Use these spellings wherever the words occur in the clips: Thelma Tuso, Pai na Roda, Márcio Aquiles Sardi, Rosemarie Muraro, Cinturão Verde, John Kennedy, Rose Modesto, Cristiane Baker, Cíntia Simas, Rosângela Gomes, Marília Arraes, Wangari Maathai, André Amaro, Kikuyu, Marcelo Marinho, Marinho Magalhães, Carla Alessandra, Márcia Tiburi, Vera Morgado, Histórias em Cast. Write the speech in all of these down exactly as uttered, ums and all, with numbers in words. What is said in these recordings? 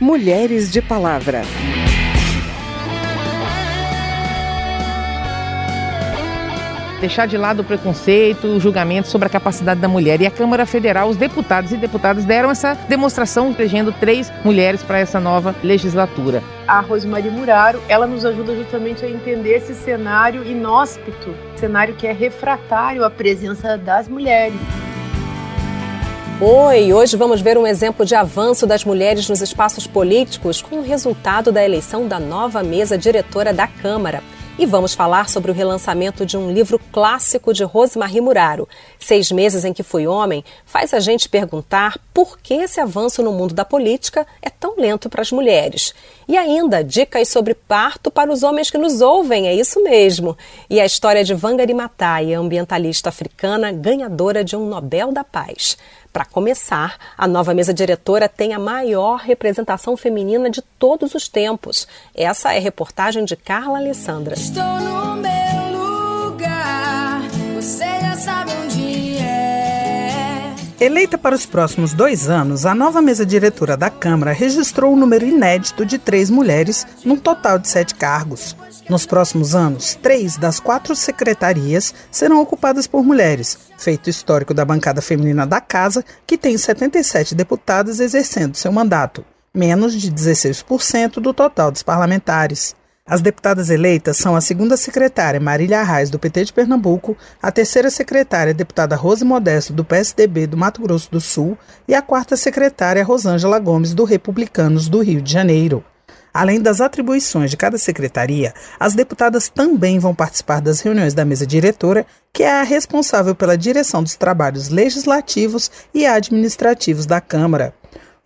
Mulheres de Palavra. Deixar de lado o preconceito, o julgamento sobre a capacidade da mulher. E a Câmara Federal, os deputados e deputadas deram essa demonstração, elegendo três mulheres para essa nova legislatura. A Rosemarie Muraro, ela nos ajuda justamente a entender esse cenário inóspito, cenário que é refratário à presença das mulheres. Oi, hoje vamos ver um exemplo de avanço das mulheres nos espaços políticos com o resultado da eleição da nova mesa diretora da Câmara. E vamos falar sobre o relançamento de um livro clássico de Rosemarie Muraro. Seis meses em que fui homem faz a gente perguntar por que esse avanço no mundo da política é tão lento para as mulheres. E ainda, dicas sobre parto para os homens que nos ouvem, é isso mesmo. E a história de Wangari Maathai, ambientalista africana, ganhadora de um Nobel da Paz. Para começar, a nova mesa diretora tem a maior representação feminina de todos os tempos. Essa é a reportagem de Carla Alessandra. Estou no meu lugar, você já sabe onde é. Eleita para os próximos dois anos, a nova mesa diretora da Câmara registrou um número inédito de três mulheres, num total de sete cargos. Nos próximos anos, três das quatro secretarias serão ocupadas por mulheres, feito histórico da bancada feminina da Casa, que tem setenta e sete deputadas exercendo seu mandato, menos de dezesseis por cento do total dos parlamentares. As deputadas eleitas são a segunda secretária Marília Arraes, do P T de Pernambuco, a terceira secretária a deputada Rose Modesto, do P S D B do Mato Grosso do Sul, e a quarta secretária Rosângela Gomes, do Republicanos do Rio de Janeiro. Além das atribuições de cada secretaria, as deputadas também vão participar das reuniões da mesa diretora, que é a responsável pela direção dos trabalhos legislativos e administrativos da Câmara.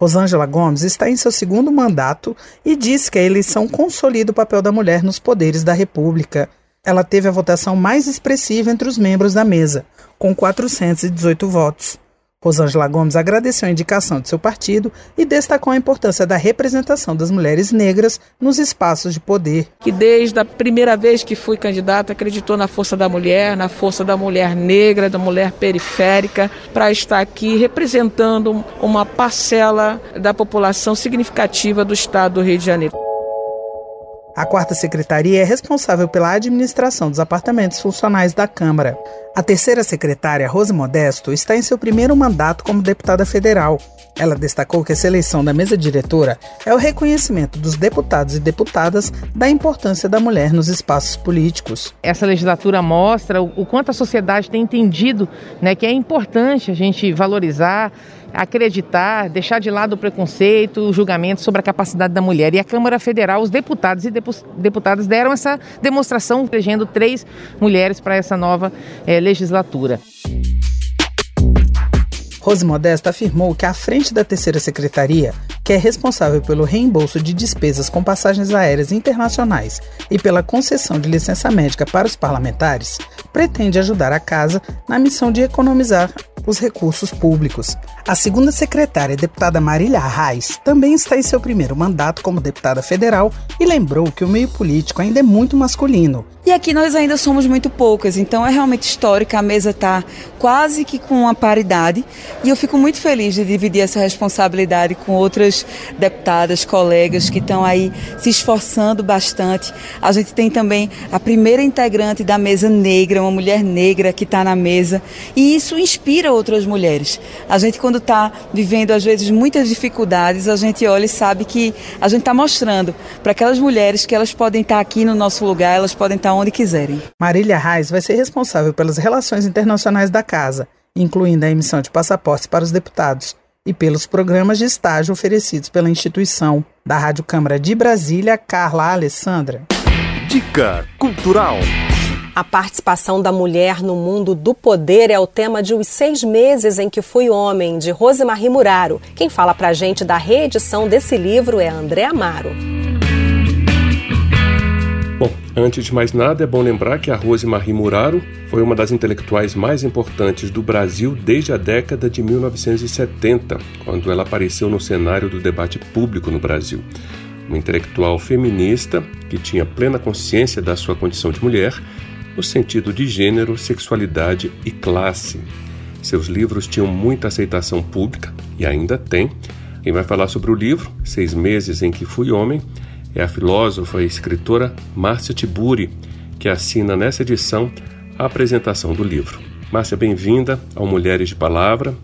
Rosângela Gomes está em seu segundo mandato e diz que a eleição consolida o papel da mulher nos poderes da República. Ela teve a votação mais expressiva entre os membros da mesa, com quatrocentos e dezoito votos. Rosângela Gomes agradeceu a indicação de seu partido e destacou a importância da representação das mulheres negras nos espaços de poder. Que desde a primeira vez que fui candidata acreditou na força da mulher, na força da mulher negra, da mulher periférica, para estar aqui representando uma parcela da população significativa do estado do Rio de Janeiro. A quarta secretaria é responsável pela administração dos apartamentos funcionais da Câmara. A terceira secretária, Rose Modesto, está em seu primeiro mandato como deputada federal. Ela destacou que a seleção da mesa diretora é o reconhecimento dos deputados e deputadas da importância da mulher nos espaços políticos. Essa legislatura mostra o quanto a sociedade tem entendido, né, que é importante a gente valorizar, acreditar, deixar de lado o preconceito, o julgamento sobre a capacidade da mulher. E a Câmara Federal, os deputados e depu- deputadas deram essa demonstração, elegendo três mulheres para essa nova eh, legislatura. Rose Modesto afirmou que à frente da terceira secretaria, que é responsável pelo reembolso de despesas com passagens aéreas internacionais e pela concessão de licença médica para os parlamentares, pretende ajudar a Casa na missão de economizar os recursos públicos. A segunda secretária, deputada Marília Arraes, também está em seu primeiro mandato como deputada federal e lembrou que o meio político ainda é muito masculino. E aqui nós ainda somos muito poucas, então é realmente histórica, a mesa está quase que com uma paridade e eu fico muito feliz de dividir essa responsabilidade com outras deputadas, colegas que estão aí se esforçando bastante. A gente tem também a primeira integrante da mesa negra, uma mulher negra que está na mesa e isso inspira outras mulheres. A gente, quando está vivendo às vezes muitas dificuldades, a gente olha e sabe que a gente está mostrando para aquelas mulheres que elas podem estar tá aqui no nosso lugar, elas podem estar tá onde quiserem. Marília Arraes vai ser responsável pelas relações internacionais da Casa, incluindo a emissão de passaportes para os deputados e pelos programas de estágio oferecidos pela instituição. Da Rádio Câmara de Brasília, Carla Alessandra. Dica Cultural. A participação da mulher no mundo do poder é o tema de Os Seis Meses em que Fui Homem, de Rosemarie Muraro. Quem fala pra gente da reedição desse livro é André Amaro. Bom, antes de mais nada, é bom lembrar que a Rosemarie Muraro foi uma das intelectuais mais importantes do Brasil desde a década de mil novecentos e setenta, quando ela apareceu no cenário do debate público no Brasil. Uma intelectual feminista que tinha plena consciência da sua condição de mulher, no sentido de gênero, sexualidade e classe. Seus livros tinham muita aceitação pública, e ainda tem, Quem vai falar sobre o livro, Seis Meses em que Fui Homem, é a filósofa e escritora Márcia Tiburi, que assina nessa edição a apresentação do livro. Márcia, bem-vinda ao Mulheres de Palavra.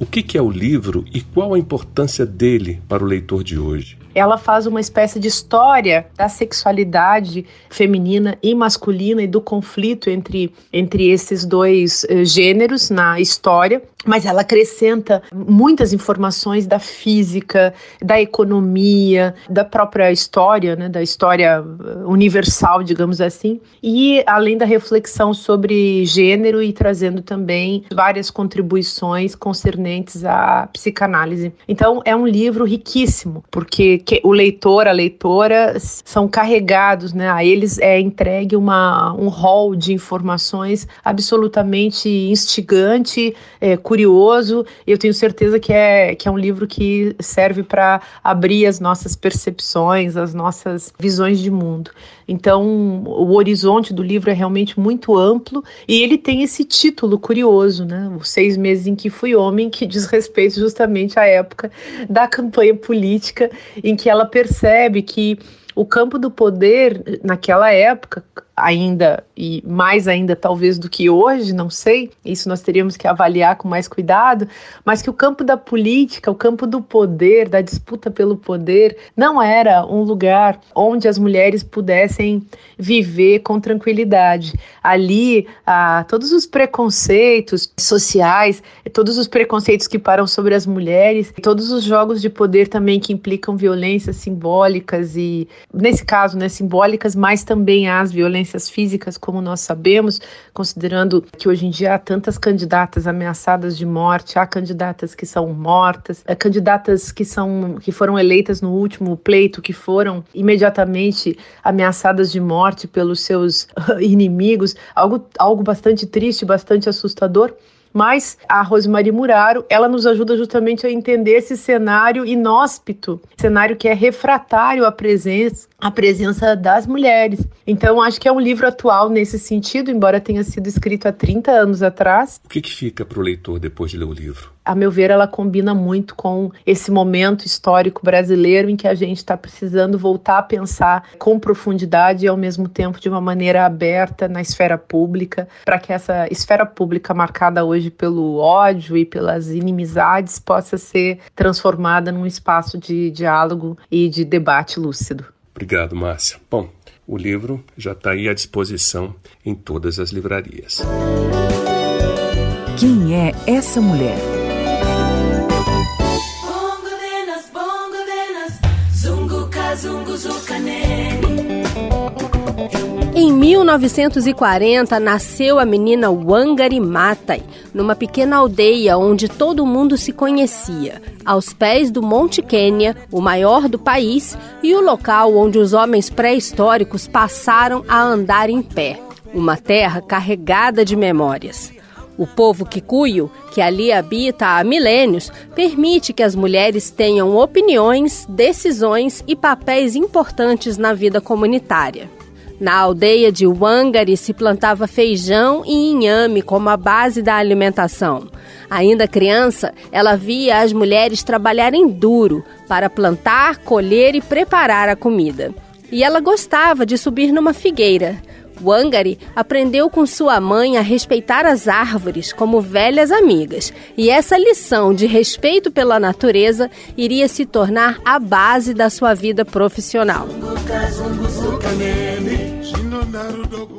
O que, que é o livro e qual a importância dele para o leitor de hoje? Ela faz uma espécie de história da sexualidade feminina e masculina e do conflito entre, entre esses dois gêneros na história, mas ela acrescenta muitas informações da física, da economia, da própria história, né, da história universal, digamos assim, e além da reflexão sobre gênero e trazendo também várias contribuições concernentes à psicanálise. Então é um livro riquíssimo, porque o leitor, a leitora são carregados, né, a eles é entregue uma, um rol de informações absolutamente instigante, é, curioso. Eu tenho certeza que é, que é um livro que serve para abrir as nossas percepções, as nossas visões de mundo. Então, o horizonte do livro é realmente muito amplo e ele tem esse título curioso, né? Os Seis Meses em que Fui Homem, que diz respeito justamente à época da campanha política, em que ela percebe que o campo do poder, naquela época, ainda, e mais ainda talvez do que hoje, não sei, isso nós teríamos que avaliar com mais cuidado, mas que o campo da política, o campo do poder, da disputa pelo poder, não era um lugar onde as mulheres pudessem viver com tranquilidade. Ali, ah, todos os preconceitos sociais, todos os preconceitos que param sobre as mulheres, todos os jogos de poder também que implicam violências simbólicas e, nesse caso, né, simbólicas, mas também as violências físicas, como nós sabemos, considerando que hoje em dia há tantas candidatas ameaçadas de morte, há candidatas que são mortas, há candidatas que, são, que foram eleitas no último pleito, que foram imediatamente ameaçadas de morte pelos seus inimigos, algo, algo bastante triste, bastante assustador. Mas a Rosemarie Muraro, ela nos ajuda justamente a entender esse cenário inóspito, cenário que é refratário à presença, à presença das mulheres. Então, acho que é um livro atual nesse sentido, embora tenha sido escrito há trinta anos atrás. O que, que fica para o leitor depois de ler o livro? A meu ver, ela combina muito com esse momento histórico brasileiro em que a gente está precisando voltar a pensar com profundidade e, ao mesmo tempo, de uma maneira aberta na esfera pública, para que essa esfera pública marcada hoje pelo ódio e pelas inimizades possa ser transformada num espaço de diálogo e de debate lúcido. Obrigado, Márcia. Bom, o livro já está aí à disposição em todas as livrarias. Quem é essa mulher? Em mil novecentos e quarenta, nasceu a menina Wangari Maathai, numa pequena aldeia onde todo mundo se conhecia, aos pés do Monte Quênia, o maior do país, e o local onde os homens pré-históricos passaram a andar em pé, uma terra carregada de memórias. O povo Kikuyu, que ali habita há milênios, permite que as mulheres tenham opiniões, decisões e papéis importantes na vida comunitária. Na aldeia de Wangari se plantava feijão e inhame como a base da alimentação. Ainda criança, ela via as mulheres trabalharem duro para plantar, colher e preparar a comida. E ela gostava de subir numa figueira. Wangari aprendeu com sua mãe a respeitar as árvores como velhas amigas, e essa lição de respeito pela natureza iria se tornar a base da sua vida profissional.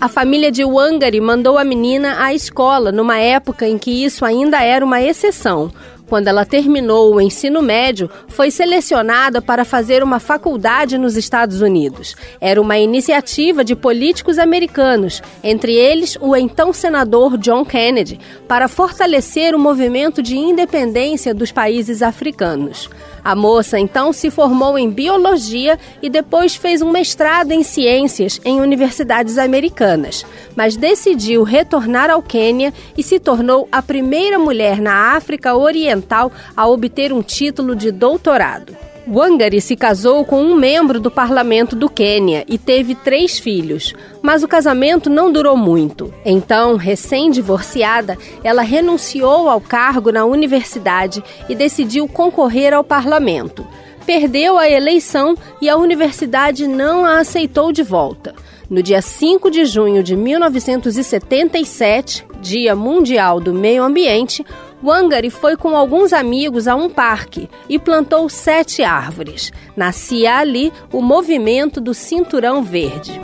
A família de Wangari mandou a menina à escola numa época em que isso ainda era uma exceção. Quando ela terminou o ensino médio, foi selecionada para fazer uma faculdade nos Estados Unidos. Era uma iniciativa de políticos americanos, entre eles o então senador John Kennedy, para fortalecer o movimento de independência dos países africanos. A moça então se formou em biologia e depois fez um mestrado em ciências em universidades americanas, mas decidiu retornar ao Quênia e se tornou a primeira mulher na África Oriental a obter um título de doutorado. Wangari se casou com um membro do parlamento do Quênia e teve três filhos, mas o casamento não durou muito. Então, recém-divorciada, ela renunciou ao cargo na universidade e decidiu concorrer ao parlamento. Perdeu a eleição e a universidade não a aceitou de volta. No dia cinco de junho de mil novecentos e setenta e sete, Dia Mundial do Meio Ambiente, Wangari foi com alguns amigos a um parque e plantou sete árvores. Nascia ali o movimento do Cinturão Verde.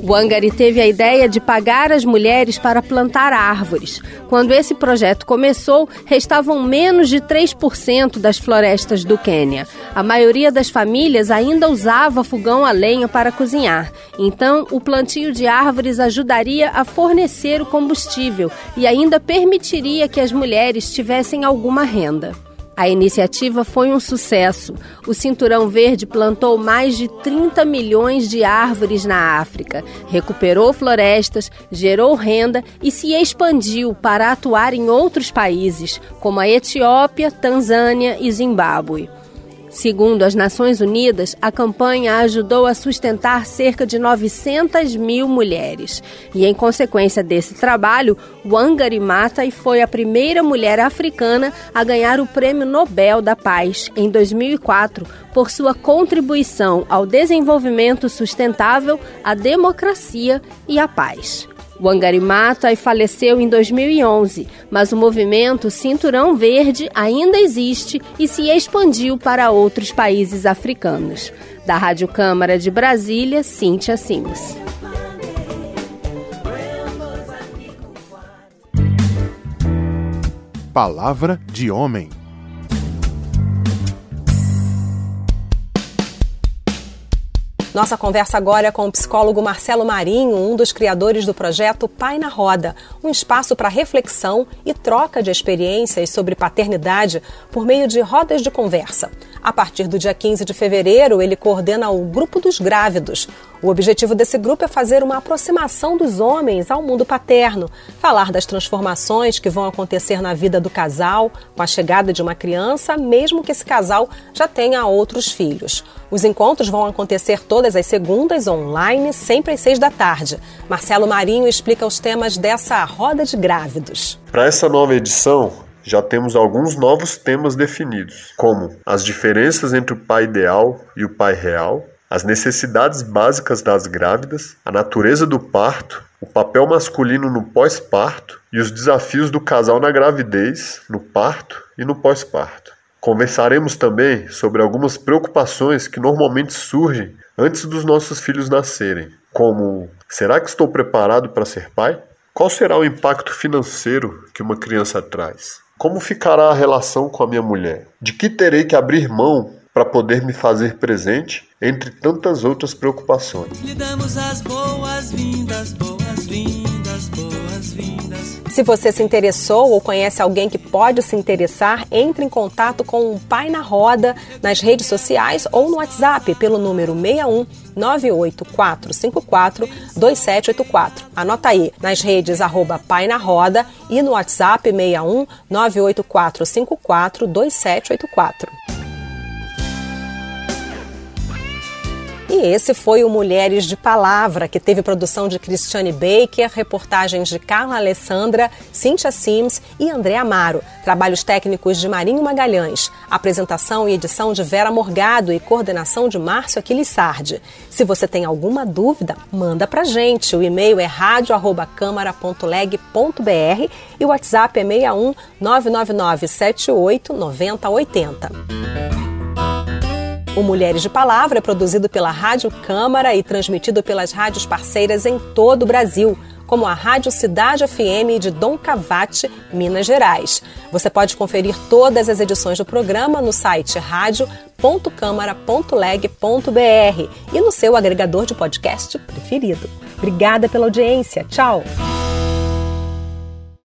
Wangari teve a ideia de pagar as mulheres para plantar árvores. Quando esse projeto começou, restavam menos de três por cento das florestas do Quênia. A maioria das famílias ainda usava fogão a lenha para cozinhar. Então, o plantio de árvores ajudaria a fornecer o combustível e ainda permitiria que as mulheres tivessem alguma renda. A iniciativa foi um sucesso. O Cinturão Verde plantou mais de trinta milhões de árvores na África, recuperou florestas, gerou renda e se expandiu para atuar em outros países, como a Etiópia, Tanzânia e Zimbábue. Segundo as Nações Unidas, a campanha ajudou a sustentar cerca de novecentas mil mulheres. E, em consequência desse trabalho, Wangari Maathai foi a primeira mulher africana a ganhar o Prêmio Nobel da Paz, em dois mil e quatro, por sua contribuição ao desenvolvimento sustentável, à democracia e à paz. Wangari Maathai faleceu em dois mil e onze, mas o movimento Cinturão Verde ainda existe e se expandiu para outros países africanos. Da Rádio Câmara de Brasília, Cíntia Simas. Palavra de Homem. Nossa conversa agora é com o psicólogo Marcelo Marinho, um dos criadores do projeto Pai na Roda, um espaço para reflexão e troca de experiências sobre paternidade por meio de rodas de conversa. A partir do dia quinze de fevereiro, ele coordena o Grupo dos Grávidos. O objetivo desse grupo é fazer uma aproximação dos homens ao mundo paterno, falar das transformações que vão acontecer na vida do casal com a chegada de uma criança, mesmo que esse casal já tenha outros filhos. Os encontros vão acontecer todas as segundas, online, sempre às seis da tarde. Marcelo Marinho explica os temas dessa Roda de Grávidos. Para essa nova edição, já temos alguns novos temas definidos, como as diferenças entre o pai ideal e o pai real, as necessidades básicas das grávidas, a natureza do parto, o papel masculino no pós-parto e os desafios do casal na gravidez, no parto e no pós-parto. Conversaremos também sobre algumas preocupações que normalmente surgem antes dos nossos filhos nascerem, como: será que estou preparado para ser pai? Qual será o impacto financeiro que uma criança traz? Como ficará a relação com a minha mulher? De que terei que abrir mão para poder me fazer presente? Entre tantas outras preocupações. Lhe damos as boas-vindas, boas-vindas, boas-vindas. Se você se interessou ou conhece alguém que pode se interessar, entre em contato com o Pai na Roda nas redes sociais ou no WhatsApp pelo número seis um nove oito quatro cinco quatro dois sete oito quatro. Anota aí, nas redes arroba Pai na Roda e no WhatsApp seis um nove oito quatro cinco quatro dois sete oito quatro. E esse foi o Mulheres de Palavra, que teve produção de Cristiane Baker, reportagens de Carla Alessandra, Cíntia Sims e André Amaro, trabalhos técnicos de Marinho Magalhães, apresentação e edição de Vera Morgado e coordenação de Márcio Aquiles Sardi. Se você tem alguma dúvida, manda pra gente. O e-mail é rádio arroba câmara ponto leg ponto br e o WhatsApp é seis um nove nove nove sete oito nove zero oito zero. O Mulheres de Palavra é produzido pela Rádio Câmara e transmitido pelas rádios parceiras em todo o Brasil, como a Rádio Cidade F M de Dom Cavate, Minas Gerais. Você pode conferir todas as edições do programa no site rádio ponto câmara ponto leg ponto br e no seu agregador de podcast preferido. Obrigada pela audiência. Tchau!